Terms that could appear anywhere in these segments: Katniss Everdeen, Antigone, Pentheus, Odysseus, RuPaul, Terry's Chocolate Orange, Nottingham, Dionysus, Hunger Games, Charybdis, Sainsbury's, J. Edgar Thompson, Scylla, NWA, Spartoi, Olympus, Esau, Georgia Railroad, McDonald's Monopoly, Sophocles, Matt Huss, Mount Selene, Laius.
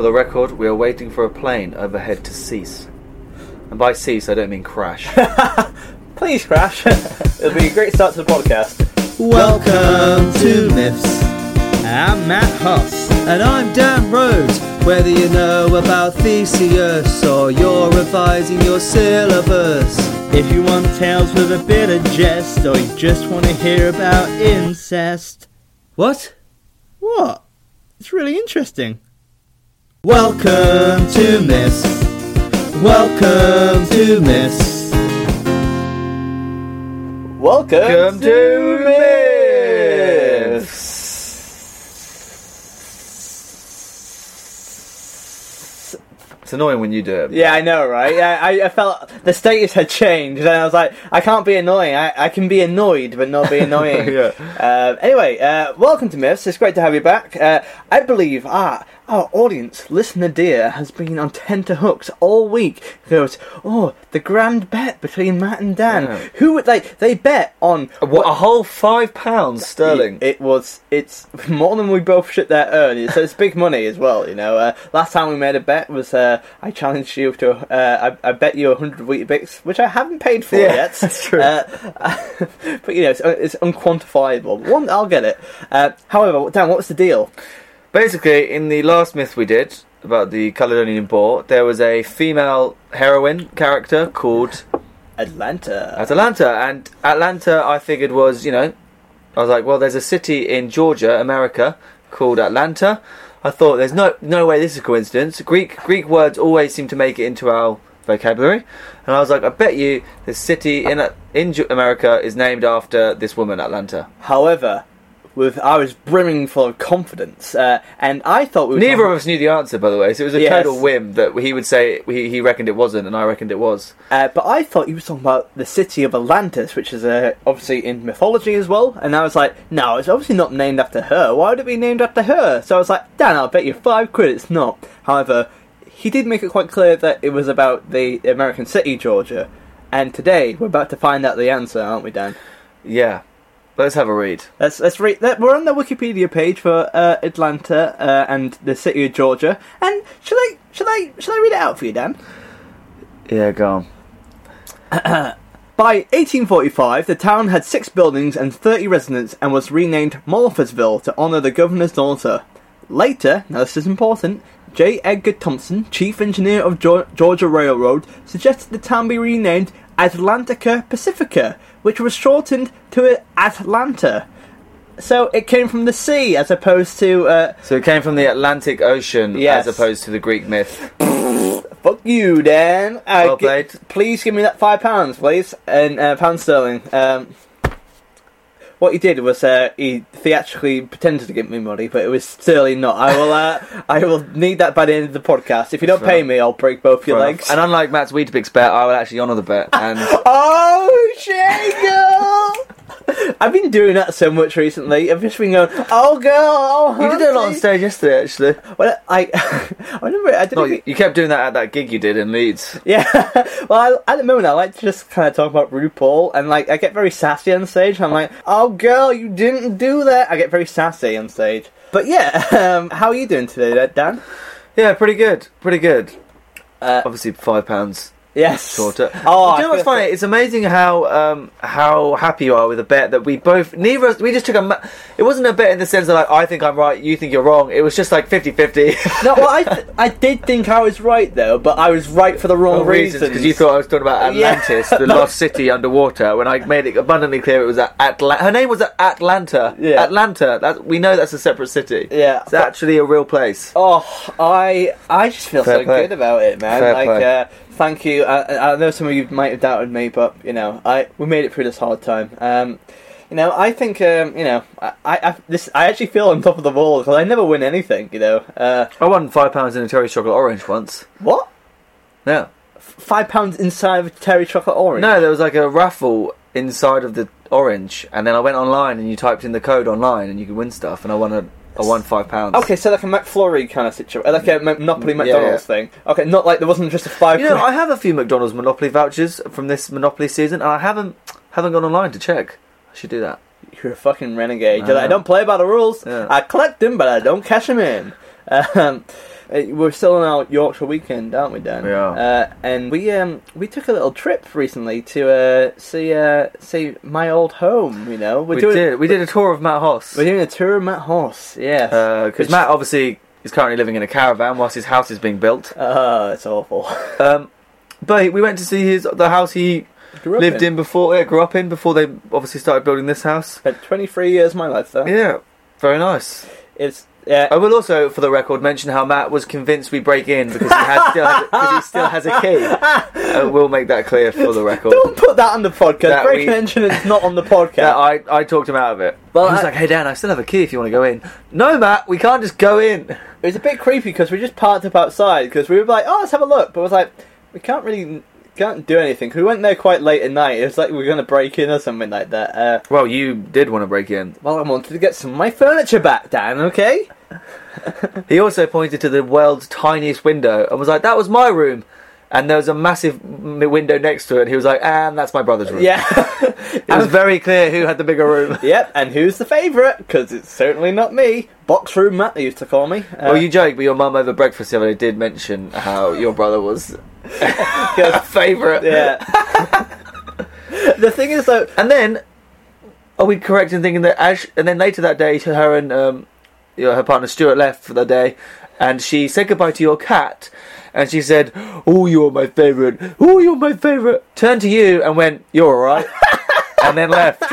For the record, we are waiting for a plane overhead to cease. And by cease, I don't mean crash. Please crash. It'll be a great start to the podcast. Welcome to Myths. I'm Matt Huss. And I'm Dan Rhodes. Whether you know about Theseus or you're revising your syllabus. If you want tales with a bit of jest or you just want to hear about incest. What? What? It's really interesting. Welcome to Myths. Welcome to Myths. Welcome to Myths. It's annoying when you do it. Yeah, I know, right? I felt the status had changed, and I was like, I can't be annoying. I can be annoyed, but not be annoying. Anyway, welcome to Myths. It's great to have you back. I believe our audience, listener dear, has been on tenterhooks all week. It goes, oh, the grand bet between Matt and Dan. Yeah. Who would they bet on? A whole £5 sterling. It's more than we both should there earn. So it's big money as well, you know. Last time we made a bet was I challenged you to, I bet you 100 Weetabix, which I haven't paid for yet. That's true. But, you know, it's unquantifiable. One, I'll get it. However, Dan, what was the deal? Basically, in the last myth we did about the Caledonian boar, there was a female heroine character called Atlanta. And Atlanta, I figured, was, you know, I was like, well, there's a city in Georgia, America, called Atlanta. I thought, there's no way this is a coincidence. Greek words always seem to make it into our vocabulary. And I was like, I bet you this city in America is named after this woman, Atlanta. However, I was brimming full of confidence, and I thought we were neither of us knew the answer, by the way, so it was a total whim that he would say he reckoned it wasn't, and I reckoned it was. But I thought you were talking about the city of Atlantis, which is obviously in mythology as well, and I was like, no, it's obviously not named after her. Why would it be named after her? So I was like, Dan, I'll bet you £5 it's not. However, he did make it quite clear that it was about the American city, Georgia, and today we're about to find out the answer, aren't we, Dan? Yeah. Let's have a read. Let's read. We're on the Wikipedia page for Atlanta and the city of Georgia. And shall I read it out for you, Dan? Yeah, go on. By 1845, the town had 6 buildings and 30 residents, and was renamed Morphersville to honour the governor's daughter. Later, now this is important, J. Edgar Thompson, chief engineer of Georgia Railroad, suggested the town be renamed Atlantica Pacifica, which was shortened to Atlanta. So it came from the sea as opposed to... So it came from the Atlantic Ocean as opposed to the Greek myth. Fuck you, Dan. Well played. Please give me that £5, please, and pound sterling. What he did was he theatrically pretended to give me money, but it was sterling not. I will need that by the end of the podcast. If you don't pay me, I'll break both your legs. And unlike Matt's Weetabix bet, I will actually honour the bet. And oh, girl! I've been doing that so much recently. I've just been going, oh, girl, oh, honey. You did that on stage yesterday, actually. Well, I remember I didn't... No, you kept doing that at that gig you did in Leeds. Yeah. Well, at the moment, I like to just kind of talk about RuPaul, and I get very sassy on stage, and I'm like, oh, girl, you didn't do that. I get very sassy on stage. But how are you doing today, Dan? Yeah, pretty good. Obviously £5 shorter. Oh, do you know what's funny? It's amazing how happy you are with a bet that we both, neither of us, we just took it wasn't a bet in the sense that I think I'm right, you think you're wrong. It was just 50-50. No, well, I did think I was right though, but I was right for the wrong reasons. Because you thought I was talking about Atlantis, the lost city underwater, when I made it abundantly clear it was Atlanta. Her name was Atlanta. Yeah. Atlanta. We know that's a separate city. Yeah. It's actually a real place. Oh, I just feel good about it, man. Fair play. Thank you. I know some of you might have doubted me, but, you know, we made it through this hard time. You know, I think, you know, I actually feel on top of the world because I never win anything, you know. I won £5 in a Terry's Chocolate Orange once. What? Yeah. £5 inside of a Terry's Chocolate Orange? No, there was a raffle inside of the orange, and then I went online and you typed in the code online and you could win stuff, and I won £5. Okay, so a McFlurry kind of situation, a Monopoly McDonald's thing. Okay, not there wasn't just a £5. You know, I have a few McDonald's Monopoly vouchers from this Monopoly season, and I haven't gone online to check. I should do that. You're a fucking renegade. I don't play by the rules. Yeah. I collect them, but I don't cash them in. We're still on our Yorkshire weekend, aren't we, Dan? Yeah. And we took a little trip recently to see my old home. You know, we did a tour of Matt Huss. We're doing a tour of Matt Huss. Yes. Because Matt obviously is currently living in a caravan whilst his house is being built. It's awful. But we went to see the house he lived in before. Yeah, grew up in before they obviously started building this house. Spent 23 years of my life there. Yeah, very nice. I will also, for the record, mention how Matt was convinced we break in because he still has a key. We'll make that clear for the record. Don't put that on the podcast. Break mention it's not on the podcast. I talked him out of it. Well, he was like, hey Dan, I still have a key if you want to go in. No, Matt, we can't just go in. It was a bit creepy because we just parked up outside because we were like, oh, let's have a look. But it was like, we can't do anything because we went there quite late at night. It was like we were going to break in or something like that. Well, you did want to break in. Well, I wanted to get some of my furniture back, Dan, okay? He also pointed to the world's tiniest window and was like, that was my room. And there was a massive window next to it. He was like, and that's my brother's room. Yeah. It was very clear who had the bigger room. Yep, and who's the favourite, because it's certainly not me. Box room Matt, they used to call me. Well, you joke, but your mum over breakfast the other day did mention how your brother was a favourite. Yeah. The thing is, though... And then, are we correct in thinking that Ash... And then later that day, her and her partner Stuart left for the day, and she said goodbye to your cat... And she said, oh, you're my favourite. Oh, you're my favourite. Turned to you and went, you're all right. And then left.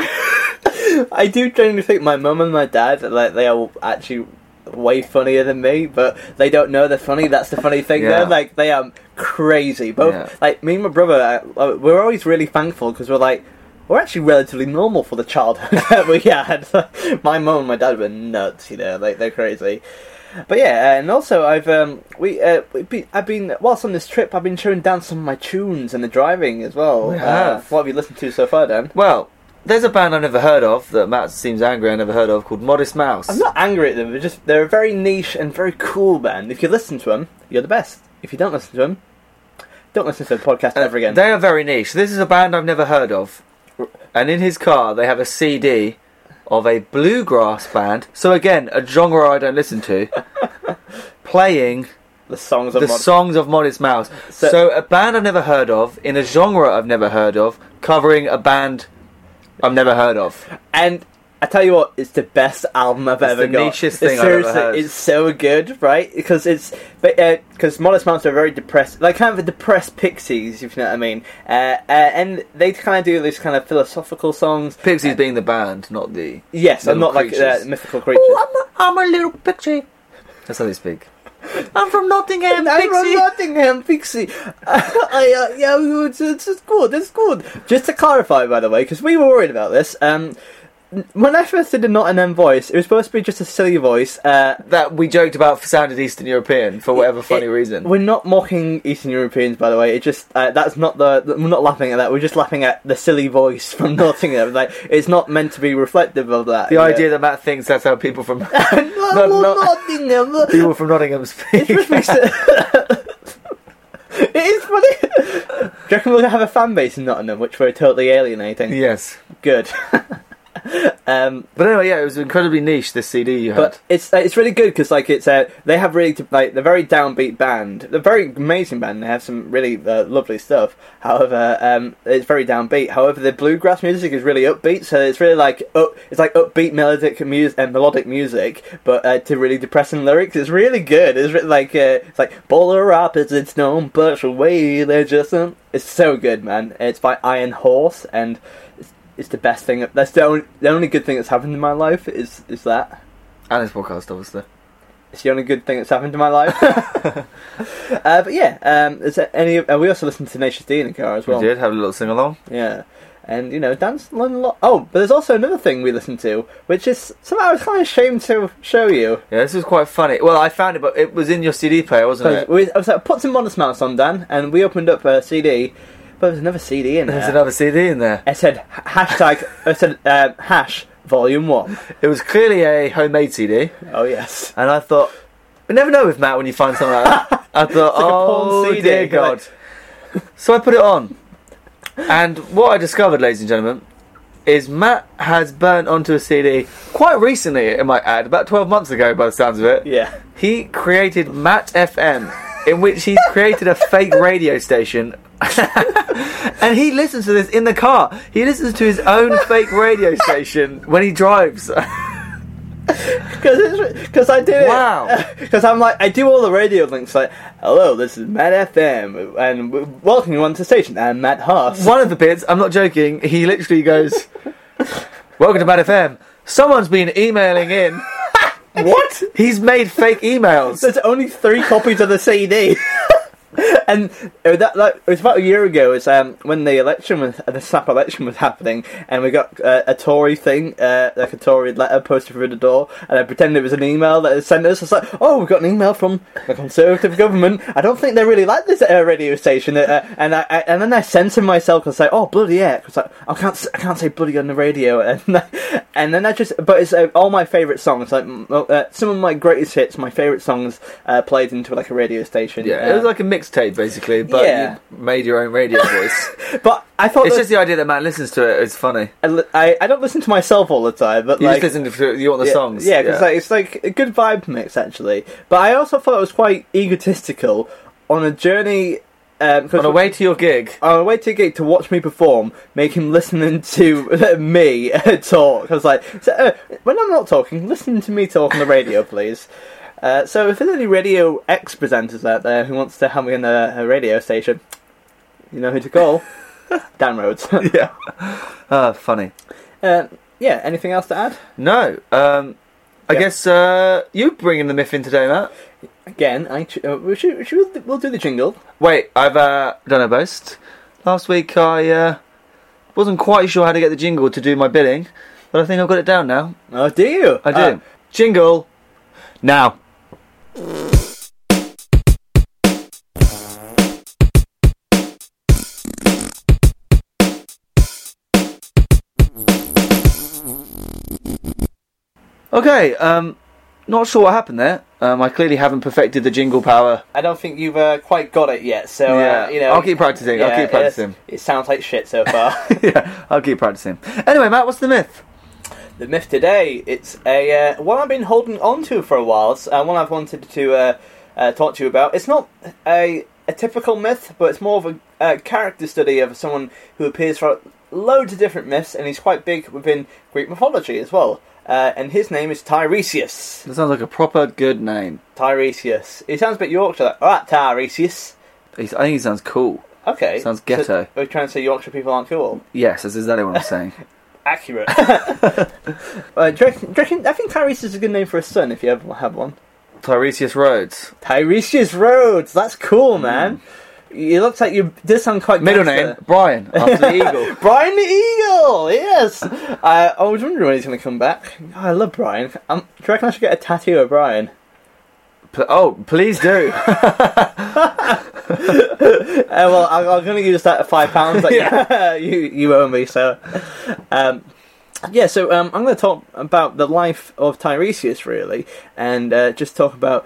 I do genuinely think my mum and my dad, like, they are actually way funnier than me, but they don't know they're funny. That's the funny thing, yeah. Though. Like, they are crazy. Both, yeah. Like, me and my brother, we're always really thankful because we're like, we're actually relatively normal for the childhood that we had. My mum and my dad were nuts, you know. Like, they're crazy. But yeah, and also I've been whilst on this trip, I've been showing Dan some of my tunes and the driving as well. Yeah. What have you listened to so far, Dan? Well, there's a band I never heard of that Matt seems angry I never heard of called Modest Mouse. I'm not angry at them. They're a very niche and very cool band. If you listen to them, you're the best. If you don't listen to them, don't listen to the podcast ever again. They are very niche. This is a band I've never heard of, and in his car they have a CD. Of a bluegrass band, so again, a genre I don't listen to, playing the songs of Modest Mouse. So a band I've never heard of, in a genre I've never heard of, covering a band I've never heard of. And I tell you what, it's the best album I've ever got. It's the nichest thing I've ever heard. It's so good, right? Because Modest Mouse are very depressed, like kind of the depressed Pixies, if you know what I mean. And they kind of do these kind of philosophical songs. Pixies being the band, not the yes, and not creatures. Like mythical creatures. Oh, I'm a little pixie. That's how they speak. I'm from Nottingham, Pixie. It's good. It's good. Just to clarify, by the way, because we were worried about this. When I first did the Nottingham voice, it was supposed to be just a silly voice. That we joked about sounded Eastern European for whatever funny reason. We're not mocking Eastern Europeans, by the way. It just, that's not we're not laughing at that. We're just laughing at the silly voice from Nottingham. Like, it's not meant to be reflective of that. The idea that Matt thinks that's how people from... Nottingham. People from Nottingham speak. It is funny. Do you reckon we'll have a fan base in Nottingham, which we're totally alienating? Yes. Good. But anyway, yeah, it was incredibly niche, this CD you had. But it's really good because like it's they have really like they're very downbeat band, they're very amazing band. They have some really lovely stuff. However, it's very downbeat. However, the bluegrass music is really upbeat, so it's really like it's like upbeat melodic music and melodic music, but to really depressing lyrics. It's really good. It's really, like Polar Rapids, it's known, but away they're just. It's so good, man. It's by Iron Horse and. It's the best thing. That's the only good thing that's happened in my life is that. And this podcast, obviously. It's the only good thing that's happened in my life. But yeah, we also listened to Tenacious D in the car as well. We did, have a little sing-along. Yeah. And, you know, Dan's learned a lot. Oh, but there's also another thing we listened to, which is something I was kind of ashamed to show you. Yeah, this was quite funny. Well, I found it, but it was in your CD player, wasn't it? I was like, put some Modest Mouse on, Dan, and we opened up a CD... But there's another CD in there. I said, hash volume 1. It was clearly a homemade CD. Oh, yes. And I thought, you never know with Matt when you find something like that. I thought, like oh, CD, dear God. So I put it on. And what I discovered, ladies and gentlemen, is Matt has burned onto a CD quite recently, it might add, about 12 months ago by the sounds of it. Yeah. He created Matt FM, in which he's created a fake radio station. And he listens to this in the car. He listens to his own fake radio station when he drives. Because I do it. Wow. Because I'm like, I do all the radio links like, hello, this is Matt FM, and welcome you on to the station, I'm Matt Huss. One of the bits, I'm not joking, he literally goes, welcome to Matt FM. Someone's been emailing in. What? He's made fake emails. There's only 3 copies of the CD. And that, like, it was about a year ago. It's when the election was the snap election was happening, and we got a Tory thing, like a Tory letter posted through the door, and I pretended it was an email that it sent us. I was like, "Oh, we've got an email from the Conservative government. I don't think they really like this radio station." And then I censored myself and say, "Oh, bloody heck!" Because like, I can't say bloody on the radio. And then I just, but it's all my favourite songs, like some of my greatest hits, my favourite songs played into like a radio station. Yeah, it was like a mix. Tape basically, but you made your own radio voice. But I thought it's just the idea that Matt listens to it is funny. I don't listen to myself all the time, but you like, just listen to you want the songs. Yeah, because like, it's like a good vibe mix actually. But I also thought it was quite egotistical on a journey. On a way to your gig. On a way to your gig to watch me perform, make him listening to me talk. I was like, when I'm not talking, listen to me talk on the radio, please. So if there's any radio ex-presenters out there who wants to have me on a radio station, you know who to call. Dan Rhodes. Yeah. Funny. Yeah, anything else to add? No. I guess you bring in the myth in today, Matt. Again, we'll do the jingle. Wait, I've done a boast. Last week I wasn't quite sure how to get the jingle to do my bidding, but I think I've got it down now. Oh, do you? I do. Jingle. Now. Okay, not sure what happened there. I clearly haven't perfected the jingle power. I don't think you've quite got it yet, so you know. I'll keep practicing. It sounds like shit so far. Yeah, I'll keep practicing. Anyway, Matt, what's the myth? The myth today, it's a one I've been holding on to for a while, and one I've wanted to talk to you about. It's not a typical myth, but it's more of a character study of someone who appears for loads of different myths, and he's quite big within Greek mythology as well. And his name is Tiresias. That sounds like a proper good name. Tiresias. He sounds a bit Yorkshire, like, alright, Tiresias. I think he sounds cool. Okay. Sounds ghetto. So, are you trying to say Yorkshire people aren't cool? Yes, that's exactly what I'm saying. Accurate. I think Tiresias is a good name for a son if you ever have one. Tiresias Rhodes. Tiresias Rhodes. That's cool, man. You look like you did sound quite middle gangster. Name Brian after the eagle. Brian the eagle. Yes. I was wondering when he's going to come back. Oh, I love Brian. Do you reckon I should get a tattoo of Brian? Oh, please do. Well, I'm going to use that at £5. Like, yeah. You owe me, so... I'm going to talk about the life of Tiresias, really, and just talk about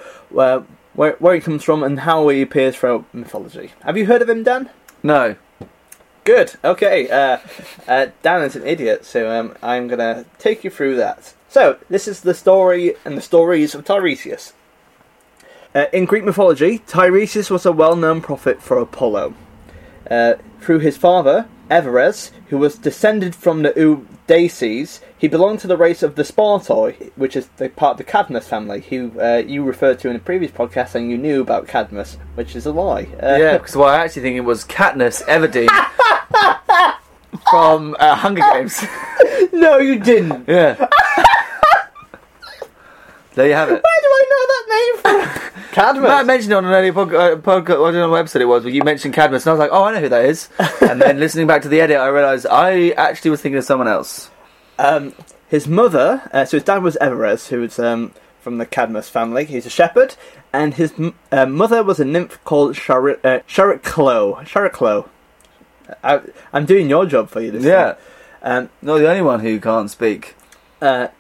where he comes from and how he appears throughout mythology. Have you heard of him, Dan? No. Good, okay. Dan is an idiot, so I'm going to take you through that. So, this is the story and the stories of Tiresias. In Greek mythology, Tiresias was a well-known prophet for Apollo. Through his father, Everes, who was descended from the Odysseus, he belonged to the race of the Spartoi, which is the part of the Cadmus family, who you referred to in a previous podcast, and you knew about Cadmus, which is a lie. Because what I actually think it was Katniss Everdeen from Hunger Games. No, you didn't. Yeah. There you have it. Where do I know that name from? Cadmus. Matt mentioned it on an earlier podcast, I don't know what episode it was, but you mentioned Cadmus, and I was like, oh, I know who that is. And then listening back to the edit, I realised I actually was thinking of someone else. His mother, so his dad was Everes, who was from the Cadmus family. He's a shepherd, and his mother was a nymph called Charybdis. I'm doing your job for you this time. Yeah. Not the only one who can't speak.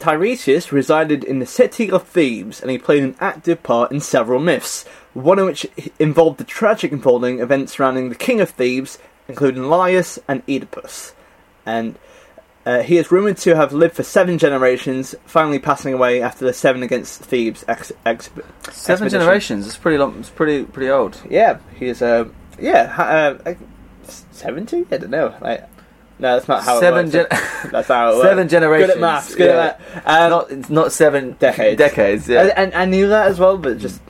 Tiresias resided in the city of Thebes, and he played an active part in several myths, one of which involved the tragic unfolding events surrounding the king of Thebes, including Laius and Oedipus. And He is rumoured to have lived for 7 generations, finally passing away after the Seven Against Thebes expedition. 7 generations? It's pretty long. It's pretty old. Yeah, he is. 70? I don't know. No, that's not how it works. That's how it works. 7 generations. Good at maths. Good at that. Not 7 decades. Decades. Yeah. I knew that as well, but just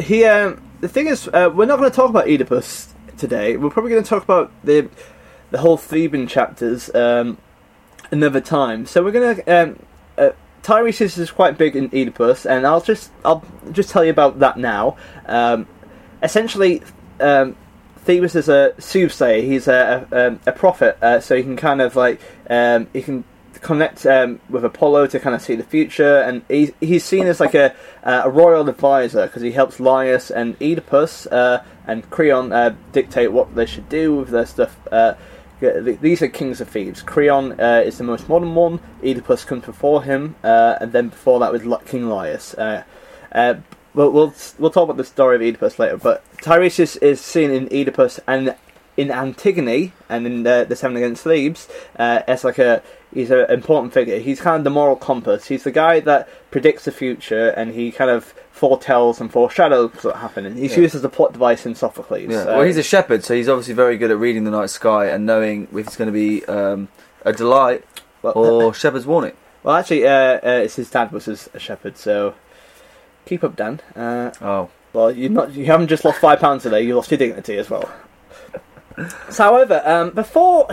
he. The thing is, we're not going to talk about Oedipus today. We're probably going to talk about the whole Theban chapters another time. So we're going to Tiresias is quite big in Oedipus, and I'll just tell you about that now. Essentially, Thebes is a soothsayer. He's a prophet, so he can kind of he can connect with Apollo to kind of see the future, and he's seen as like a royal advisor because he helps Laius and Oedipus and Creon dictate what they should do with their stuff. These are kings of Thebes. Creon is the most modern one. Oedipus comes before him, and then before that was King Laius. We'll talk about the story of Oedipus later. But Tiresias is seen in Oedipus and in Antigone and in the Seven Against Thebes as he's an important figure. He's kind of the moral compass. He's the guy that predicts the future, and he kind of foretells and foreshadows what happened. And he's used as a plot device in Sophocles. Yeah. Well, he's a shepherd, so he's obviously very good at reading the night sky and knowing if it's going to be a delight or shepherd's warning. Well, actually, it's his dad was a shepherd, so keep up, Dan. Well, you haven't just lost £5 today. You lost your dignity as well. So, however, before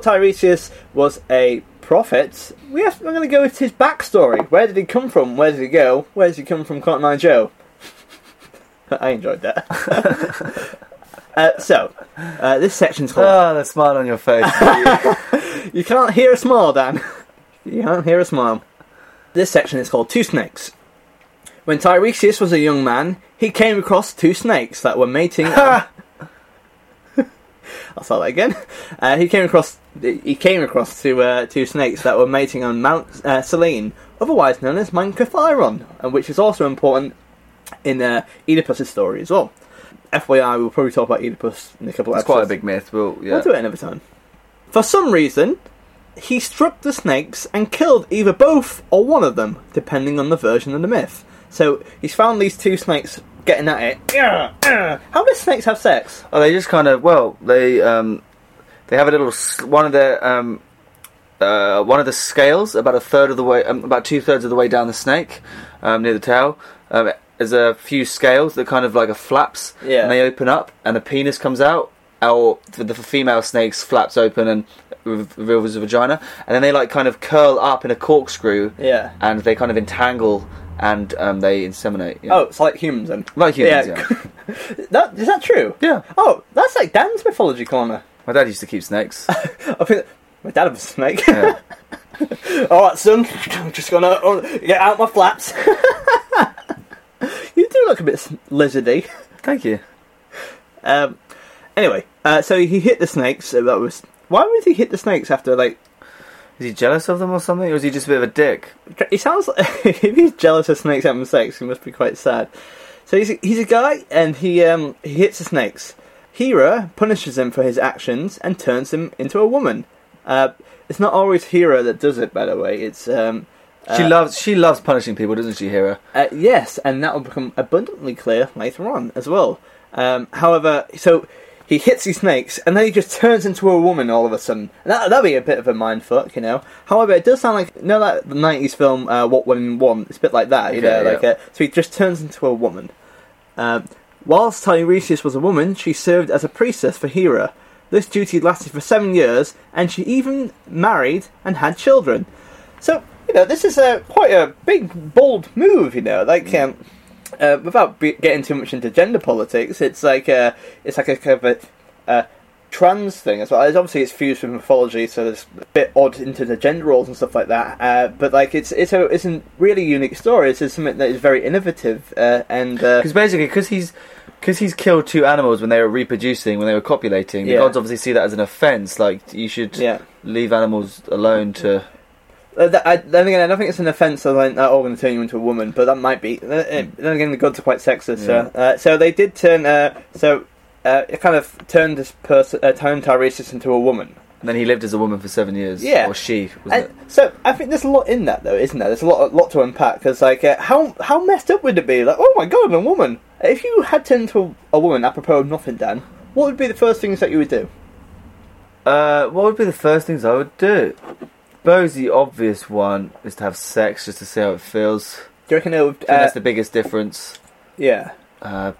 Tiresias was a prophet, we're going to go with his backstory. Where did he come from? Where did he go? Where did he come from, Cotton Eye Joe? I enjoyed that. So, this section's called... Oh, the smile on your face. You can't hear a smile, Dan. You can't hear a smile. This section is called Two Snakes. When Tiresias was a young man, he came across 2 snakes that were mating... I'll start that again. He came across 2 snakes that were mating on Mount Selene, otherwise known as Manchothiron, and which is also important in Oedipus' story as well. FYI, we'll probably talk about Oedipus in a couple of episodes. It's quite a big myth. We'll do it another time. For some reason, he struck the snakes and killed either both or one of them, depending on the version of the myth. So he's found these 2 snakes... getting at it. How do snakes have sex? Oh, they just kind of they have a little one of the scales about 2/3 of the way down the snake, near the tail. There's a few scales that kind of like a flaps, and they open up, and a penis comes out. Or the female snake's flaps open and reveals a vagina, and then they kind of curl up in a corkscrew, and they kind of entangle. And they inseminate. Yeah. Oh, it's like humans then. Like humans, yeah. Is that true? Yeah. Oh, that's like Dan's mythology corner. My dad used to keep snakes. I think my dad was a snake. Yeah. All right, son, I'm just going to get out my flaps. You do look a bit lizardy. Thank you. Anyway, so he hit the snakes. Why would he hit the snakes after, Is he jealous of them or something? Or is he just a bit of a dick? He sounds like... If he's jealous of snakes having sex, he must be quite sad. So he's a guy, and he hits the snakes. Hera punishes him for his actions and turns him into a woman. It's not always Hera that does it, by the way. It's... She loves punishing people, doesn't she, Hera? Yes, and that will become abundantly clear later on as well. However, so... He hits these snakes, and then he just turns into a woman all of a sudden. That'd be a bit of a mindfuck, you know. However, it does sound like... You know that 90s film, What Women Want? It's a bit like that, so he just turns into a woman. Whilst Tiresias was a woman, she served as a priestess for Hera. This duty lasted for 7 years, and she even married and had children. So, this is quite a big, bold move, without getting too much into gender politics, it's like a kind of a trans thing as well. Obviously, it's fused with mythology, so there's a bit odd into the gender roles and stuff like that. But it's a really unique story. It's something that is very innovative, and because he's killed 2 animals when they were reproducing, when they were copulating. The gods obviously see that as an offense. You should leave animals alone to. Then again, I don't think it's an offence I'm going to turn you into a woman, but that might be. Then again, the gods are quite sexist. Yeah. So they did turn... it kind of turned Tiresias into a woman. And then he lived as a woman for 7 years. Yeah. Or she, wasn't it? So I think there's a lot in that, though, isn't there? There's a lot to unpack. Because, like, how messed up would it be? Like, oh my god, a woman. If you had turned into a woman apropos of nothing, Dan, what would be the first things that you would do? What would be the first things I would do? Suppose the obvious one is to have sex just to see how it feels. Do you reckon it would... that's the biggest difference. Yeah.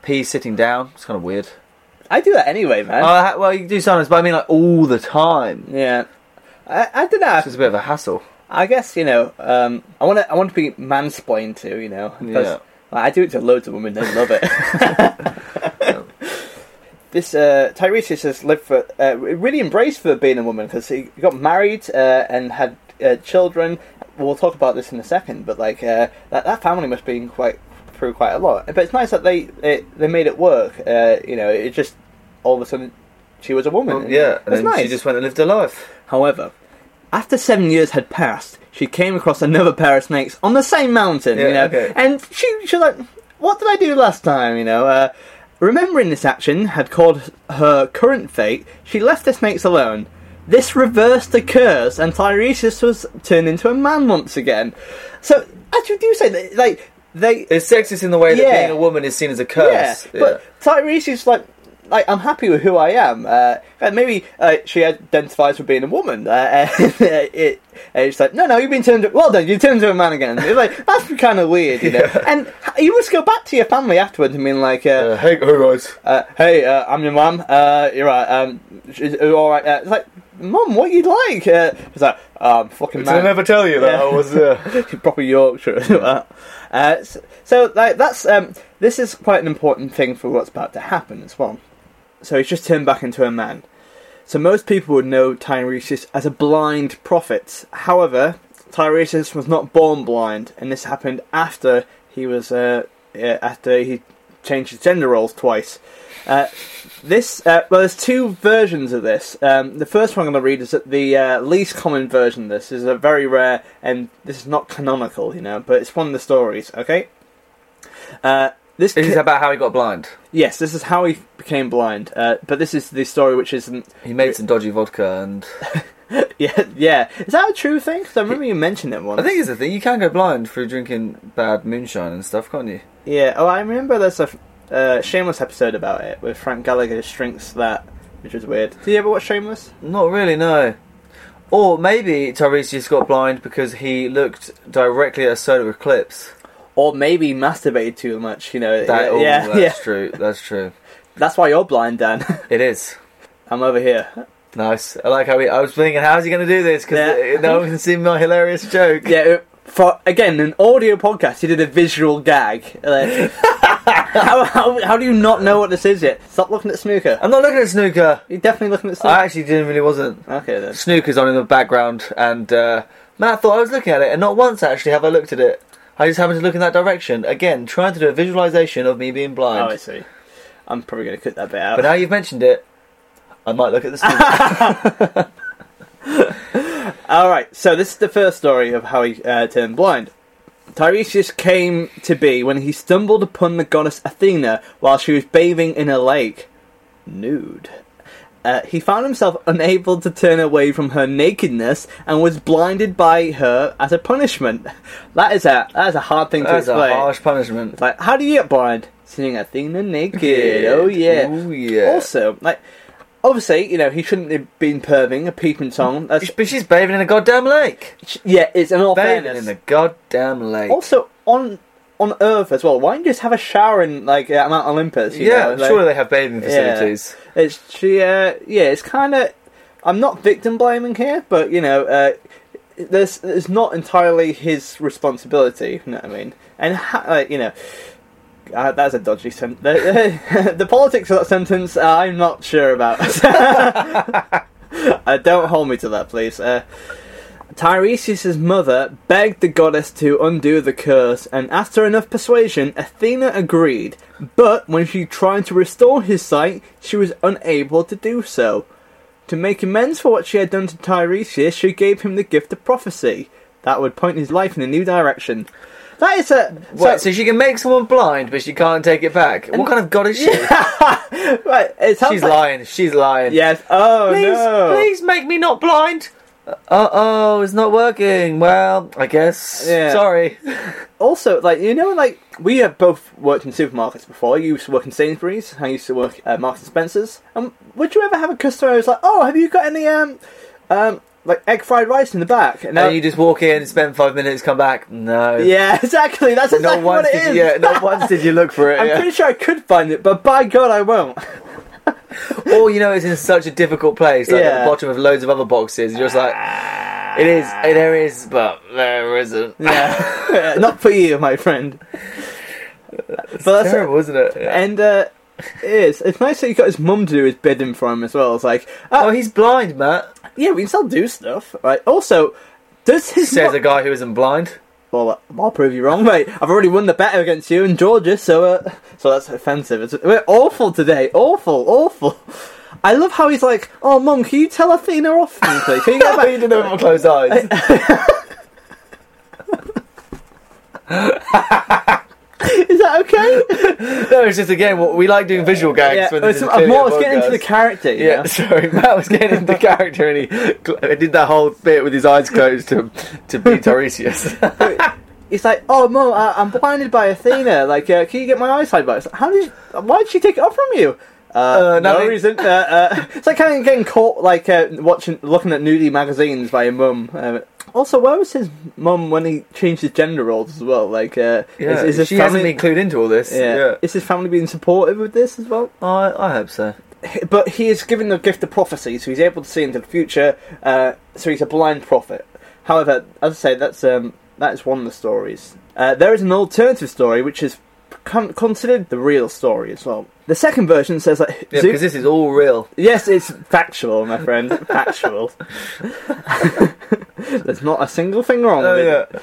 Pee sitting down. It's kind of weird. I do that anyway, man. Well, you do sometimes, but I mean, like, all the time. Yeah. I don't know. It's just a bit of a hassle. I guess, you know, I want to be mansplained to, you know. Yeah. I do it to loads of women. They love it. This Tiresias has lived for... really embraced for being a woman, because he got married and had children. We'll talk about this in a second, but, like, that family must be through quite a lot. But it's nice that they made it work. You know, it just... all of a sudden, she was a woman. Well, yeah, and nice. She just went and lived her life. However, after 7 years had passed, she came across another pair of snakes on the same mountain, yeah, you know. Okay. And she was like, what did I do last time, you know? Remembering this action had caused her current fate, she left the snakes alone. This reversed the curse, and Tiresias was turned into a man once again. So, as you do say, that, like, it's sexist in the way that being a woman is seen as a curse. Yeah, but Tiresias, like, I'm happy with who I am. And maybe she identifies with being a woman. It's like, no, you've been turned... well done, you've turned into a man again. It's like, that's kind of weird, you know. Yeah. And you must go back to your family afterwards and being like... hey, guys. Hey, I'm your mum. You're right. You're all right. It's like, Mum, what you like? It's like, I'm fucking mad. Did I never tell you that I was... proper Yorkshire. Yeah. So, like, that's... this is quite an important thing for what's about to happen as well. So he's just turned back into a man. So most people would know Tiresias as a blind prophet. However, Tiresias was not born blind, and this happened after he was after he changed his gender roles twice. Well, there's two versions of this. The first one I'm going to read is the least common version. This is a very rare, and this is not canonical, you know, but it's one of the stories. Okay. This is about how he got blind. Yes, this is how he became blind. But this is the story which isn't... He made some dodgy vodka and... yeah. Is that a true thing? Because I remember you mentioned it once. I think it's a thing. You can go blind through drinking bad moonshine and stuff, can't you? Yeah. Oh, I remember there's a Shameless episode about it, where Frank Gallagher just drinks that, which is weird. Did you ever watch Shameless? Not really, no. Or maybe Tiresias got blind because he looked directly at a solar eclipse. Or maybe masturbated too much, you know. That's true. That's true. That's why you're blind, Dan. It is. I'm over here. Nice. I like how I was thinking, how's he going to do this? Because no one can see my hilarious joke. Yeah. For again, an audio podcast, he did a visual gag. How do you not know what this is yet? Stop looking at snooker. I'm not looking at snooker. You're definitely looking at snooker. I actually really wasn't. Okay then. Snooker's on in the background, and Matt thought I was looking at it, and not once actually have I looked at it. I just happened to look in that direction. Again, trying to do a visualisation of me being blind. Oh, I see. I'm probably going to cut that bit out. But now you've mentioned it, I might look at the story. Alright, so this is the first story of how he turned blind. Tiresias came to be when he stumbled upon the goddess Athena while she was bathing in a lake. Nude. He found himself unable to turn away from her nakedness and was blinded by her as a punishment. That is a hard thing to explain. That's a harsh punishment. It's like, how do you get blind? Seeing Athena naked. Oh yeah. Oh yeah. Also, like, obviously, you know, he shouldn't have been perving a peeping Tom. But she's bathing in a goddamn lake. Yeah, it's an all fairness. Bathing in a goddamn lake. Also, on Earth as well. Why don't you just have a shower in, like, Mount Olympus? You know? Like, surely they have bathing facilities. Yeah. It's kind of... I'm not victim blaming here, but, you know, it's not entirely his responsibility, you know what I mean? And, you know... that's a dodgy sentence. The politics of that sentence, I'm not sure about. Don't hold me to that, please. Tiresias' mother begged the goddess to undo the curse, and after enough persuasion, Athena agreed. But when she tried to restore his sight, she was unable to do so. To make amends for what she had done to Tiresias, she gave him the gift of prophecy. That would point his life in a new direction. That is a... Wait, so she can make someone blind, but she can't take it back. What kind of god is she? Yeah. Right, She's lying. Yes. Oh, please, no. Please make me not blind. Uh-oh, it's not working. Well, I guess. Yeah. Sorry. Also, we have both worked in supermarkets before. You used to work in Sainsbury's. I used to work at Marks & Spencer's. Would you ever have a customer who's like, oh, have you got any, egg fried rice in the back? And you just walk in, spend 5 minutes, come back. No. Yeah, exactly. That's exactly what it is. Yeah, not once did you look for it. I'm pretty sure I could find it, but by God, I won't. Or, it's in such a difficult place, at the bottom of loads of other boxes. You're just like, there is, but there isn't. Yeah. Not for you, my friend. That's terrible, isn't it? Yeah. And, it is. It's nice that he got his mum to do his bidding for him as well. It's like, he's blind, Matt. Yeah, we can still do stuff. Right. Also, says a guy who isn't blind. Well, I'll prove you wrong, mate. I've already won the bet against you and Georgia, so that's offensive. We're awful today. Awful. I love how he's like, oh, Mum, can you tell Athena off for me, please? Can you get back? You didn't have closed eyes. Is that okay? No, it's just, again, we like doing visual gags. Yeah. Matt was getting into the character. Yeah, sorry, Matt was getting into the character and he did that whole bit with his eyes closed to be Tiresias. It's like, oh, Mum, I'm blinded by Athena. Can you get my eyesight back? Like, why did she take it off from you? No reason. It's like kind of getting caught, looking at nudie magazines by your mum. Also, where was his mum when he changed his gender roles as well? Is his she family... hasn't been clued into all this. Yeah. Is his family being supportive with this as well? I hope so. But he is given the gift of prophecy, so he's able to see into the future. So he's a blind prophet. However, as I say, that is one of the stories. There is an alternative story which is considered the real story as well. The second version says because this is all real. Yes, it's factual, my friend. Factual. There's not a single thing wrong with it. Yeah.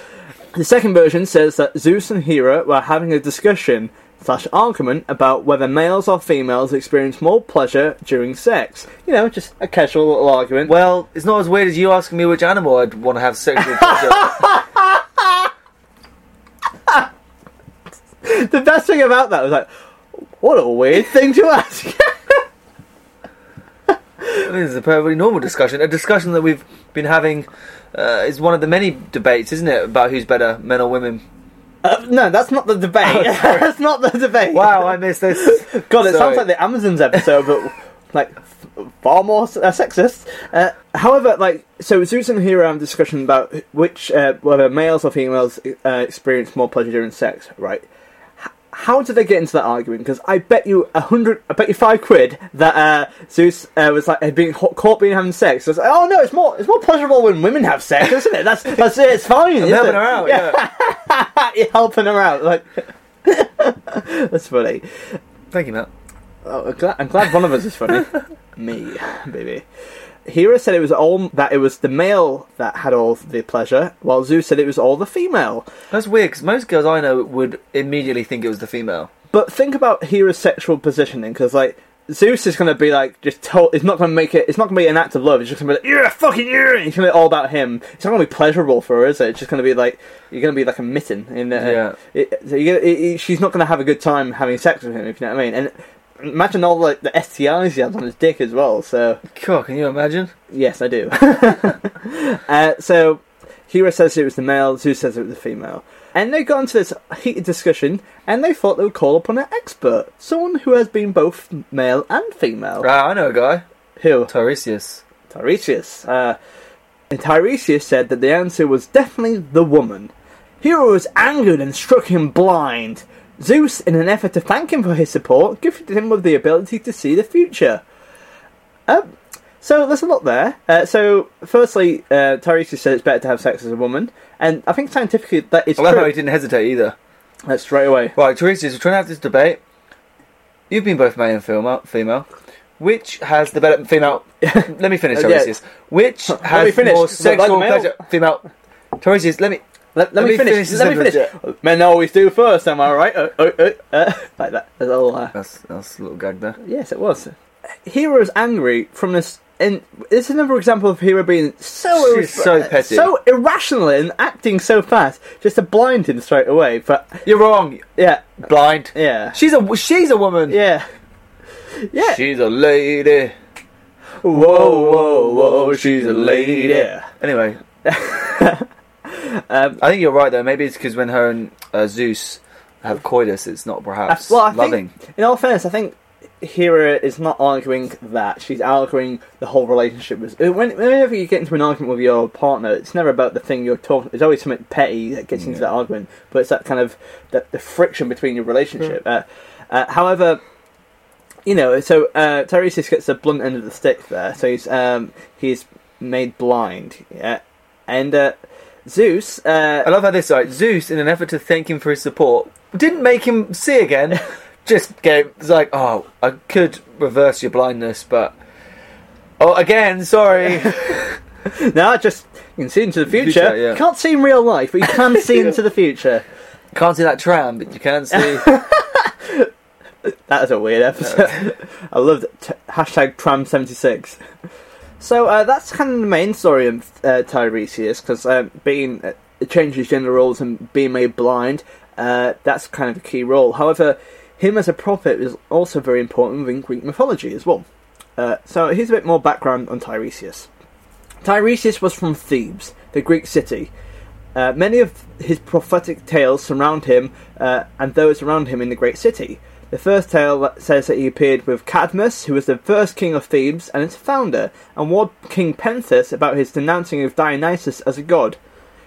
The second version says that Zeus and Hera were having a discussion/argument about whether males or females experience more pleasure during sex. Just a casual little argument. Well, it's not as weird as you asking me which animal I'd want to have sex with. The best thing about that was what a weird thing to ask. This is a perfectly normal discussion. A discussion that we've been having is one of the many debates, isn't it, about who's better, men or women? No, that's not the debate. Oh, that's not the debate. Wow, I missed this. God, it sounds like the Amazons episode, but far more sexist. However, so Zeus and Hera have a discussion about whether males or females experience more pleasure during sex, right? How did they get into that argument? Because I bet you £5 that Zeus was had been caught having sex. So oh no, it's more pleasurable when women have sex, isn't it? That's it. It's fine. You're helping her out. Yeah. You're helping her out. That's funny. Thank you, Matt. Oh, I'm glad one of us is funny. Me, baby. Hera said it was the male that had all the pleasure, while Zeus said it was all the female. That's weird, because most girls I know would immediately think it was the female. But think about Hera's sexual positioning, because Zeus is going to be it's not going to make it. It's not going to be an act of love. It's just going to be and it's going to be all about him. It's not going to be pleasurable for her, is it? It's just going to be you're going to be like a mitten. She's not going to have a good time having sex with him, if you know what I mean. And imagine all the STIs he has on his dick as well, so... Cool, can you imagine? Yes, I do. So, Hera says it was the male, Zeus says it was the female. And they got into this heated discussion, and they thought they would call upon an expert. Someone who has been both male and female. Right, I know a guy. Who? Tiresias. And Tiresias said that the answer was definitely the woman. Hera was angered and struck him blind. Zeus, in an effort to thank him for his support, gifted him with the ability to see the future. So there's a lot there. So, firstly, Tiresias said it's better to have sex as a woman, and I think scientifically that is true. I love how he didn't hesitate either. That's straight away. Right, Tiresias, we're trying to have this debate. You've been both male and female. Which has the better female? Let me finish, Tiresias. Yeah. Which has more sexual pleasure? Female. Tiresias, Let me finish. Men always do first, am I right? Like that. That's a little gag there. Yes, it was. Hera is angry from this... And this is another example of Hera being so petty, so irrational and acting so fast, just to blind him straight away. But you're wrong. Yeah. Blind. Yeah. She's a woman. Yeah. Yeah. She's a lady. Whoa, whoa, whoa, she's a lady. Anyway. I think you're right, though. Maybe it's because when her and Zeus have coitus, it's not perhaps loving. Think, in all fairness, I think Hera is not arguing that. She's arguing the whole relationship. Whenever you get into an argument with your partner, it's never about the thing you're talking. There's always something petty that gets into that argument, but it's that kind of the friction between your relationship. However, you know, so Tiresias gets the blunt end of the stick there. So he's made blind, and Zeus. I love how this right. Zeus, in an effort to thank him for his support, didn't make him see again. Just gave. It's like, oh, I could reverse your blindness, but oh, again, sorry. No, just you can see into the future. Yeah. You can't see in real life, but you can see into the future. Can't see that tram, but you can see. That is a weird episode. I loved it. Hashtag Tram76. So that's kind of the main story of Tiresias, because being changing his gender roles and being made blind, that's kind of a key role. However, him as a prophet is also very important within Greek mythology as well. So here's a bit more background on Tiresias. Tiresias was from Thebes, the Greek city. Many of his prophetic tales surround him and those around him in the great city. The first tale says that he appeared with Cadmus, who was the first king of Thebes and its founder, and warned King Pentheus about his denouncing of Dionysus as a god.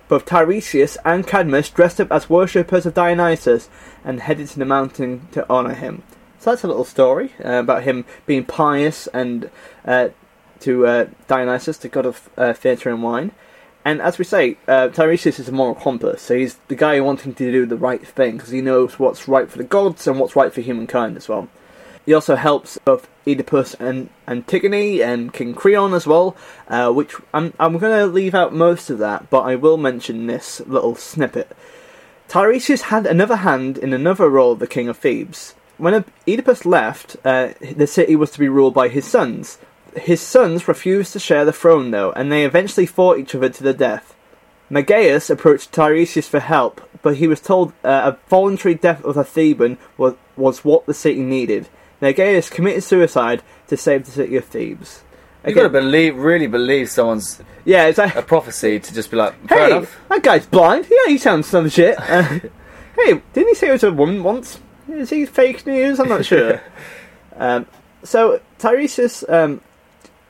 Both Tiresias and Cadmus dressed up as worshippers of Dionysus and headed to the mountain to honour him. So that's a little story about him being pious and to Dionysus, the god of theatre and wine. And as we say, Tiresias is a moral compass, so he's the guy wanting to do the right thing, because he knows what's right for the gods and what's right for humankind as well. He also helps both Oedipus and Antigone and King Creon as well, which I'm going to leave out most of that, but I will mention this little snippet. Tiresias had another hand in another role of the king of Thebes. When Oedipus left, the city was to be ruled by his sons. His sons refused to share the throne, though, and they eventually fought each other to the death. Megaeus approached Tiresias for help, but he was told a voluntary death of a Theban was what the city needed. Megaeus committed suicide to save the city of Thebes. You've got to really believe someone's a prophecy to just be like, fair enough. That guy's blind. Yeah, he sounds some shit. Hey, didn't he say it was a woman once? Is he fake news? I'm not sure. So Tiresias...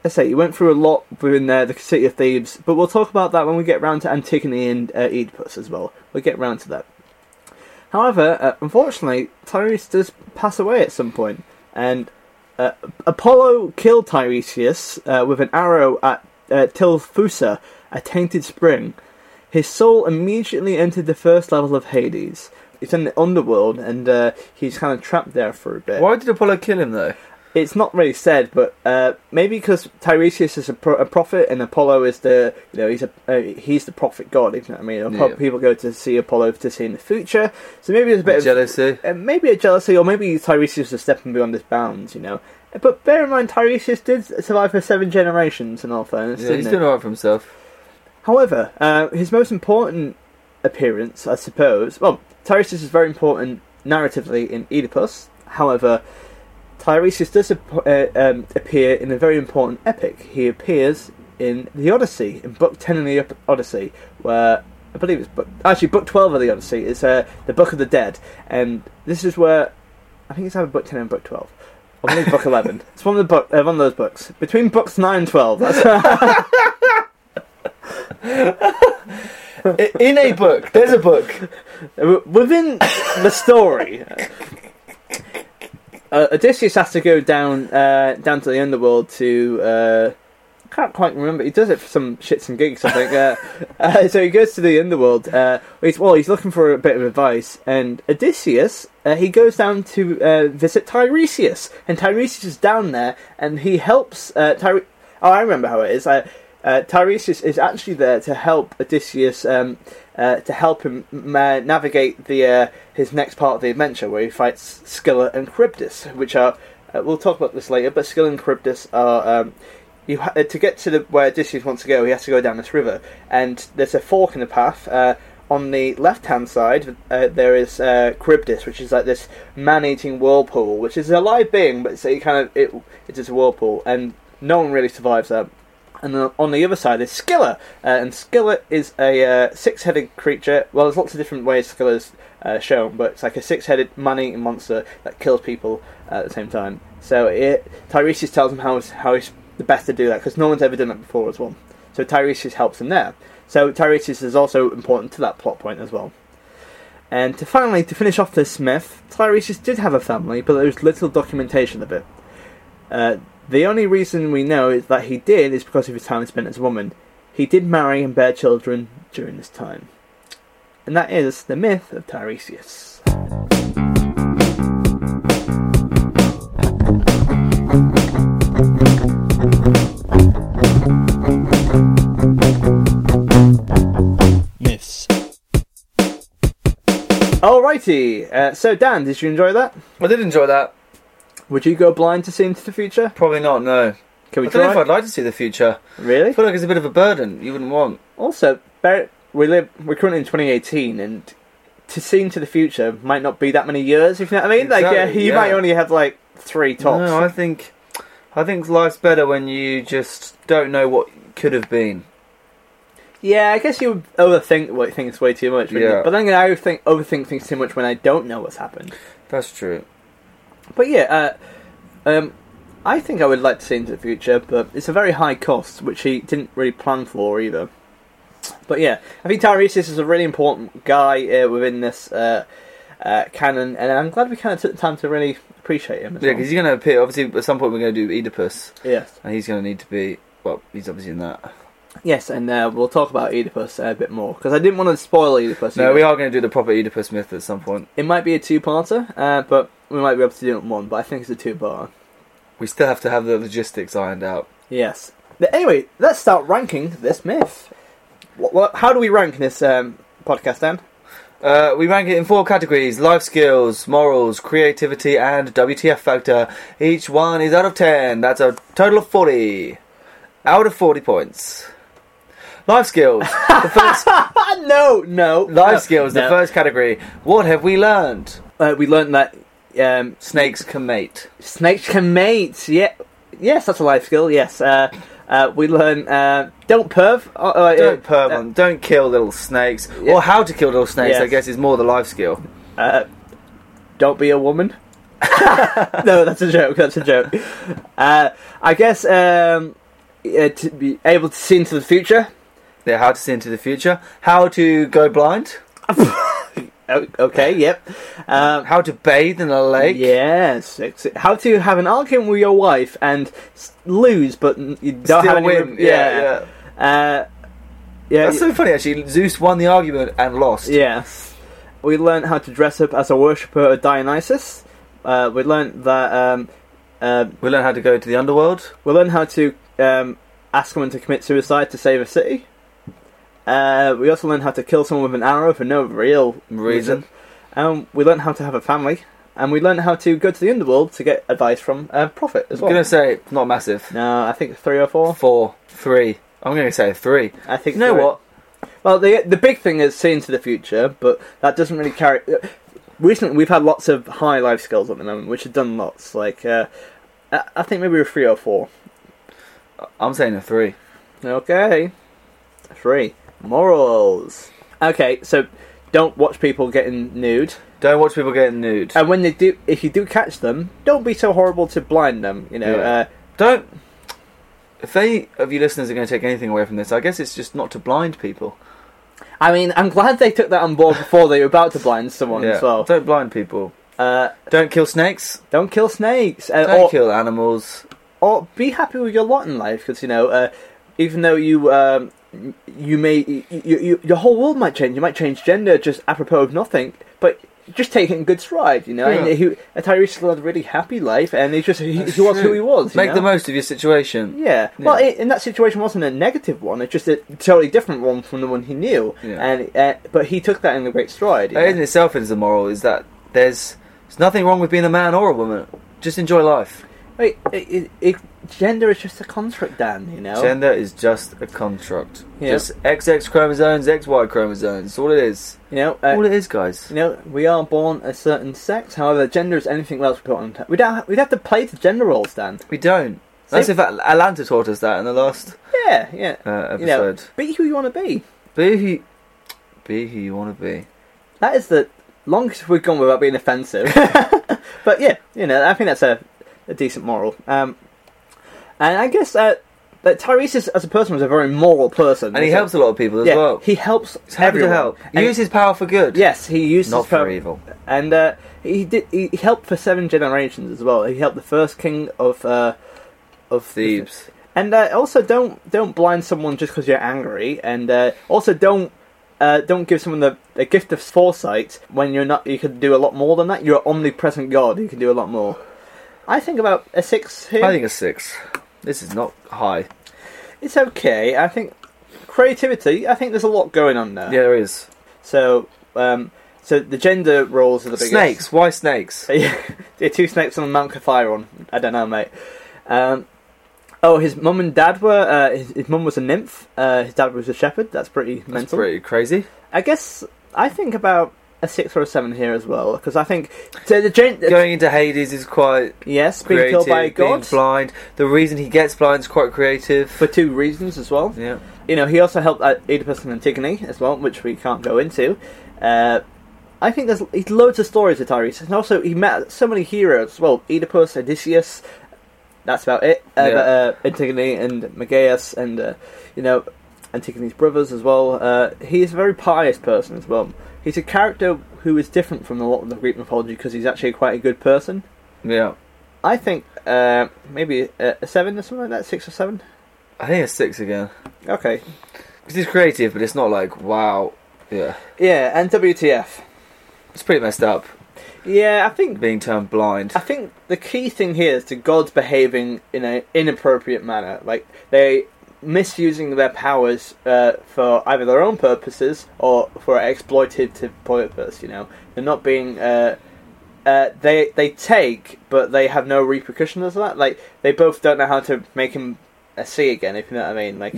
I say, he went through a lot within the city of Thebes, but we'll talk about that when we get round to Antigone and Oedipus as well. We'll get round to that. However, unfortunately, Tiresias does pass away at some point, and Apollo killed Tiresias with an arrow at Tilphusa, a tainted spring. His soul immediately entered the first level of Hades. It's in the underworld, and he's kind of trapped there for a bit. Why did Apollo kill him, though? It's not really said, but maybe because Tiresias is a prophet and Apollo is the, you know, he's the prophet god. You know what I mean? People go to see Apollo to see in the future, so maybe there's a bit of jealousy. Maybe a jealousy, or maybe Tiresias is stepping beyond his bounds, you know. But bear in mind, Tiresias did survive for 7 generations, in all fairness. Yeah, he's doing alright for himself. However, his most important appearance, I suppose. Well, Tiresias is very important narratively in Oedipus. However, Tiresias does appear in a very important epic. He appears in the Odyssey, in Book 10 of the Odyssey, where I believe it's Book 12 of the Odyssey. It's the Book of the Dead, and this is where I think it's either Book 10 and Book 12. Or maybe Book 11. It's one of those books between Books 9 and 12. That's in a book. There's a book within the story. Odysseus has to go down to the underworld to... I can't quite remember. He does it for some shits and gigs, I think. So he goes to the underworld. He's looking for a bit of advice. And Odysseus, he goes down to visit Tiresias. And Tiresias is down there, and he helps... I remember how it is. Tiresias is actually there to help Odysseus, to help him navigate his next part of the adventure, where he fights Scylla and Charybdis, which are we'll talk about this later. But Scylla and Charybdis are to get to where Odysseus wants to go. He has to go down this river, and there's a fork in the path. on the left-hand side, there is Charybdis, which is like this man-eating whirlpool, which is a live being, but it's just a whirlpool, and no one really survives that. And then on the other side is Scylla, and Scylla is a six-headed creature. Well, there's lots of different ways Scylla's shown, but it's like a six-headed man-eating monster that kills people at the same time. So Tiresias tells him how he's the best to do that, because no one's ever done that before as well. So Tiresias helps him there. So Tiresias is also important to that plot point as well. And to finish off this myth, Tiresias did have a family, but there was little documentation of it. The only reason we know is that he did is because of his time spent as a woman. He did marry and bear children during this time. And that is the myth of Tiresias. Myths. Alrighty, so Dan, did you enjoy that? I did enjoy that. Would you go blind to see into the future? Probably not, no. Can we try? I don't know if I'd like to see the future. Really? I feel like it's a bit of a burden you wouldn't want. Also, we're currently in 2018, and to see into the future might not be that many years, if you know what I mean. Exactly, like, you might only have, like, 3 tops. No, I think life's better when you just don't know what could have been. Yeah, I guess you would overthink things way too much. Yeah. But then I overthink things too much when I don't know what's happened. That's true. But yeah, I think I would like to see into the future, but it's a very high cost, which he didn't really plan for either. But yeah, I think Tiresias is a really important guy within this canon, and I'm glad we kind of took the time to really appreciate him. Yeah, because he's going to appear, obviously, at some point we're going to do Oedipus. Yes. And he's going to need to be, well, he's obviously in that. Yes, and we'll talk about Oedipus a bit more, because I didn't want to spoil Oedipus. No, we are going to do the proper Oedipus myth at some point. It might be a two-parter, but we might be able to do it in one, but I think it's a two-parter. We still have to have the logistics ironed out. Yes. But anyway, let's start ranking this myth. How do we rank this podcast, Dan? We rank it in 4 categories: life skills, morals, creativity, and WTF factor. Each one is out of 10. That's a total of 40. Out of 40 points. Life skills. The first... Life skills, the first category. What have we learned? We learned that snakes can mate. Snakes can mate. Yeah. Yes, that's a life skill. Yes. We learn don't perv. Don't perv on. Don't kill little snakes. Yeah. Or how to kill little snakes. Yes. I guess is more the life skill. Don't be a woman. No, that's a joke. That's a joke. I guess to be able to see into the future. Yeah, how to see into the future. How to go blind. Okay, yep. How to bathe in a lake. Yes. How to have an argument with your wife and lose, but you don't still have any win. Yeah, yeah. Yeah. That's so funny, actually. Zeus won the argument and lost. Yes. We learned how to dress up as a worshipper of Dionysus. We learned that... we learned how to go to the underworld. We learned how to ask someone to commit suicide to save a city. We also learned how to kill someone with an arrow for no real reason. We learned how to have a family, and we learned how to go to the underworld to get advice from a prophet as well. I'm going to say not massive. No, I think 3 or 4. 4, 3. I'm going to say 3. I think. You know what? Well, the big thing is seeing to the future, but that doesn't really carry. Recently, we've had lots of high life skills at the moment, which have done lots. Like I think maybe a 3 or 4. I'm saying a 3. Okay, 3. Morals. Okay, so don't watch people getting nude. Don't watch people getting nude. And when they do, if you do catch them, don't be so horrible to blind them. You know, yeah. Don't. If any of you listeners are going to take anything away from this, I guess it's just not to blind people. I mean, I'm glad they took that on board before they were about to blind someone as well. Don't blind people. Don't kill snakes. Don't kill snakes. Don't kill animals. Or be happy with your lot in life, because you know, even though you. Your whole world might change. You might change gender just apropos of nothing, but just take it in good stride, you know. Yeah. And Tiresias had a really happy life, and he was who he was. Make the most of your situation. Yeah. Well, in that situation wasn't a negative one. It's just a totally different one from the one he knew. Yeah. And but he took that in a great stride. In itself, is the moral is that there's nothing wrong with being a man or a woman. Just enjoy life. Wait, gender is just a construct, Dan, you know? Gender is just a construct. Yep. Just XX chromosomes, XY chromosomes. That's all it is. You know, all it is, guys. You know, we are born a certain sex. However, gender is anything else we put on. We'd have to play the gender roles, Dan. We don't. That's in fact, Atlanta taught us that in the last episode. You know, be who you want to be. Be who you want to be. That is the longest we've gone without being offensive. But yeah, you know, I think that's a decent moral. And I guess that Tiresias as a person was a very moral person. And he helps a lot of people as well. He helps everyone. To help. He used his power for good. Yes, he used his power. Not for evil. And he helped for 7 generations as well. He helped the first king of Thebes. And also don't blind someone just because you're angry. And also don't give someone the gift of foresight when you're not. You could do a lot more than that. You're an omnipresent god. You can do a lot more. I think about a 6 here. I think a 6. This is not high. It's okay. I think creativity. I think there's a lot going on there. Yeah, there is. So, so the gender roles are the biggest. Snakes. Why snakes? Yeah, 2 snakes on Mount Cathaeron. I don't know, mate. His mum and dad were. His mum was a nymph. His dad was a shepherd. That's pretty mental. That's pretty crazy. I guess I think about a 6 or a 7 here as well, because I think going into Hades is quite creative, being killed by a god, being blind. The reason he gets blind is quite creative for 2 reasons as well. Yeah, you know, he also helped Oedipus and Antigone as well, which we can't go into. I think there's loads of stories with Tiresias, and also he met so many heroes as well. Oedipus, Odysseus. That's about it. Antigone and Megaeus and, you know, Antigone's brothers as well. He is a very pious person as well. He's a character who is different from a lot of the Greek mythology because he's actually quite a good person. Yeah. I think maybe a 7 or something like that, 6 or 7? I think a 6 again. Okay. Because he's creative, but it's not like, wow. Yeah. Yeah, and WTF. It's pretty messed up. Yeah, I think being turned blind. I think the key thing here is the gods behaving in an inappropriate manner, like they misusing their powers for either their own purposes or for an exploitative purpose. You know, they're not being. They take, but they have no repercussions of that. Like they both don't know how to make him see again. If you know what I mean. Like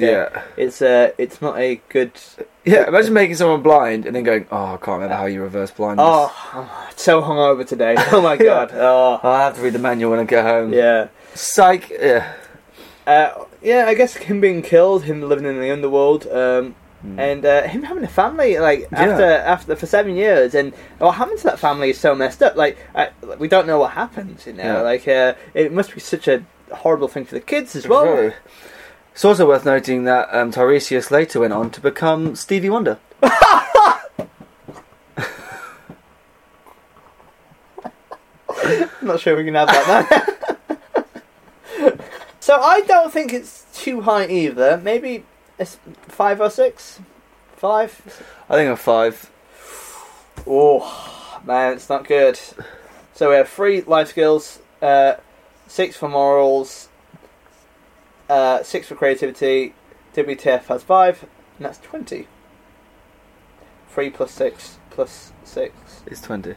it's not a good. Yeah, imagine making someone blind and then going, oh, I can't remember how you reverse blindness. Oh, I'm so hungover today. Oh, my God. Oh. I'll have to read the manual when I get home. Yeah. Psych. Yeah. I guess him being killed, him living in the underworld, and him having a family, like, after for 7 years, and what happened to that family is so messed up. Like, we don't know what happens, you know. Yeah. Like, it must be such a horrible thing for the kids as well. Really? It's also worth noting that Tiresias later went on to become Stevie Wonder. I'm not sure we can add that now. So I don't think it's too high either. Maybe a 5 or 6? 5? I think a 5. Oh, man, it's not good. So we have 3 life skills, 6 for morals, 6 for creativity, WTF has 5, and that's 20. 3 + 6 + 6. It's 20.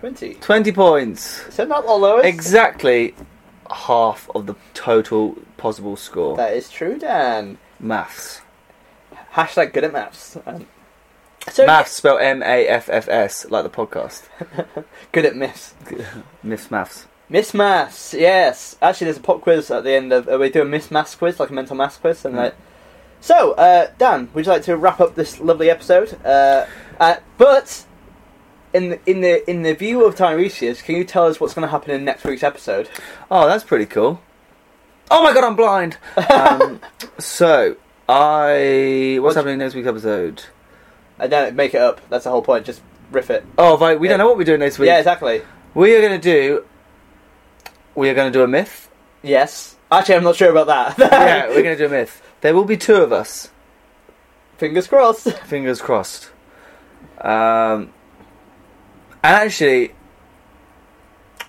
20. 20 points. So not the lowest. Exactly half of the total possible score. That is true, Dan. Maths. Hashtag good at maths. Maths spelled MAFFS, like the podcast. Good at myths. Myths maths. Miss Maths, yes. Actually, there's a pop quiz at the end of. We do a Miss Maths quiz, like a mental maths quiz, and like. So, Dan, would you like to wrap up this lovely episode? But in the view of Tiresias, can you tell us what's going to happen in next week's episode? Oh, that's pretty cool. Oh my God, I'm blind. What's happening next week's episode? I don't make it up. That's the whole point. Just riff it. Oh, right. We don't know what we're doing next week. Yeah, exactly. We are going to do. We are going to do a myth. Yes. Actually, I'm not sure about that. Yeah, we're going to do a myth. There will be 2 of us. Fingers crossed. Fingers crossed. And actually,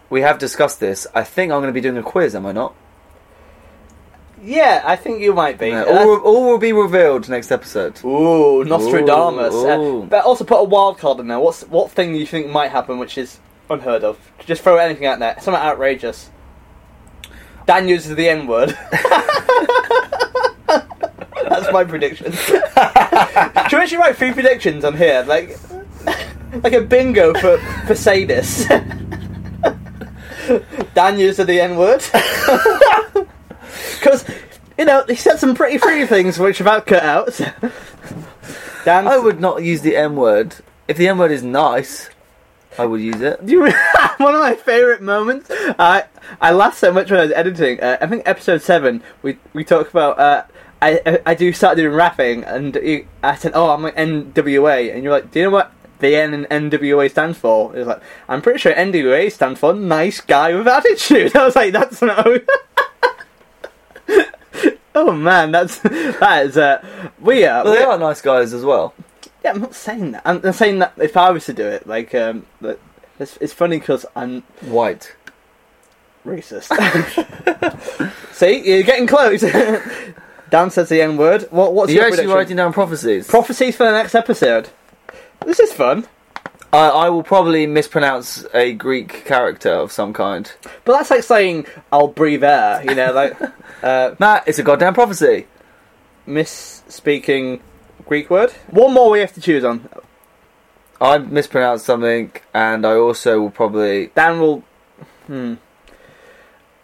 we have discussed this. I think I'm going to be doing a quiz, am I not? Yeah, I think you might be. Yeah, all will be revealed next episode. Ooh, Nostradamus. Ooh. But also put a wild card in there. What thing you think might happen, which is unheard of. Just throw anything out there. Something outrageous. Dan uses the N-word. That's my prediction. Should we actually write three predictions on here? Like a bingo for sadists. Dan used the N-word. Because, you know, he said some pretty free things which are about cut out. Dan, I would not use the N-word. If the N-word is nice, I would use it. One of my favourite moments, I laughed so much when I was editing. I think episode 7, we talked about... I started doing rapping, and I said, oh, I'm like NWA. And you're like, do you know what the N in NWA stands for? It was like, I'm pretty sure NWA stands for nice guy with attitude. I was like, that's no. Oh man, that is we are. Well, they are nice guys as well. Yeah, I'm not saying that. I'm saying that if I was to do it, like, it's funny because I'm white. Racist. See, you're getting close. Dan says the N word. What's your prediction? You're actually writing down prophecies. Prophecies for the next episode. This is fun. I will probably mispronounce a Greek character of some kind. But that's like saying, I'll breathe air, you know, like... Matt, it's a goddamn prophecy. Misspeaking Greek word. One more we have to choose on. I mispronounced something, and I also will probably... Dan will...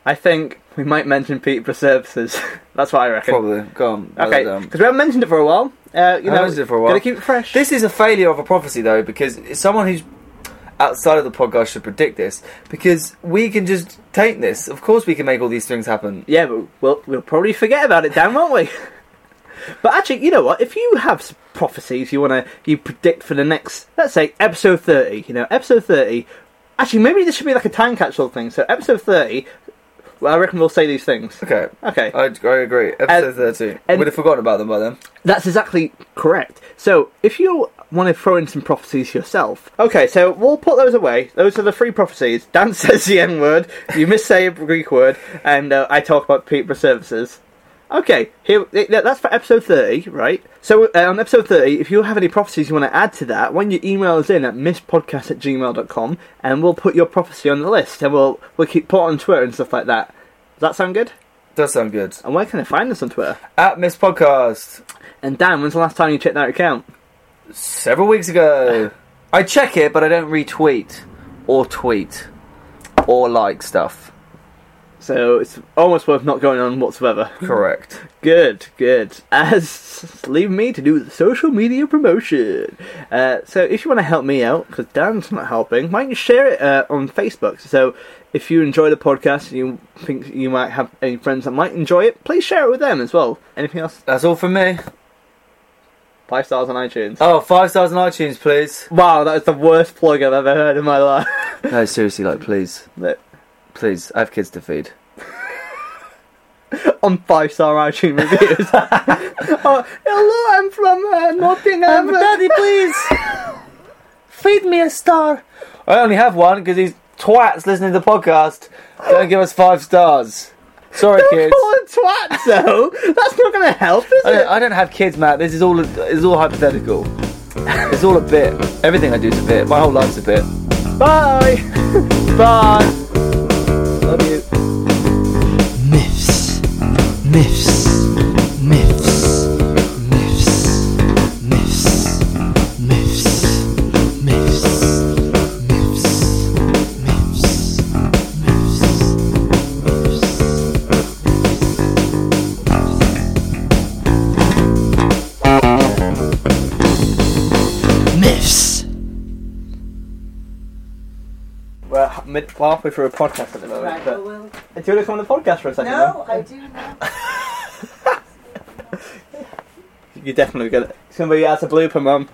I think... We might mention Peterborough Services. That's what I reckon. Probably. Go on. Okay. Because we haven't mentioned it for a while. You know, mentioned it for a while. Gotta keep it fresh. This is a failure of a prophecy, though, because someone who's outside of the podcast should predict this, because we can just taint this. Of course, we can make all these things happen. Yeah, but we'll probably forget about it, Dan, won't we? But actually, you know what? If you have prophecies you predict for the next, let's say, episode 30. You know, episode 30. Actually, maybe this should be like a time capsule thing. So, episode 30. Well, I reckon we'll say these things. Okay. I agree. Episode 13. We'd have forgotten about them by then. That's exactly correct. So, if you want to throw in some prophecies yourself... Okay, so we'll put those away. Those are the three prophecies. Dan says the N-word, you missay a Greek word, and I talk about Peterborough Services. Okay, here that's for episode 30, right? So, on episode 30, if you have any prophecies you want to add to that, when you email us in at misspodcast@gmail.com, and we'll put your prophecy on the list, and we'll keep put on Twitter and stuff like that. Does that sound good? Does sound good. And where can I find us on Twitter? @misspodcast. And Dan, when's the last time you checked that account? Several weeks ago. I check it, but I don't retweet or tweet or like stuff. So it's almost worth not going on whatsoever. Correct. Good. As leave me to do the social media promotion. So if you want to help me out, because Dan's not helping, why don't you share it on Facebook? So if you enjoy the podcast and you think you might have any friends that might enjoy it, please share it with them as well. Anything else? That's all from me. 5 stars on iTunes. Oh, 5 stars on iTunes, please. Wow, that was the worst plug I've ever heard in my life. No, seriously, like, please. Please, I have kids to feed. On 5-star iTunes reviews. Oh, hello, I'm from Nottingham. Daddy, please. Feed me a star. I only have one because these twats listening to the podcast don't give us 5 stars. Sorry, don't kids. Don't call them twats, though. That's not going to help, is it? I don't have kids, Matt. This is all hypothetical. It's all a bit. Everything I do is a bit. My whole life's a bit. Bye. Bye. Love you. Halfway through a podcast at the moment. Right, but well. Do you want to come on the podcast for a second? No, then? I do not. You're definitely good. Somebody has a blooper, Mum.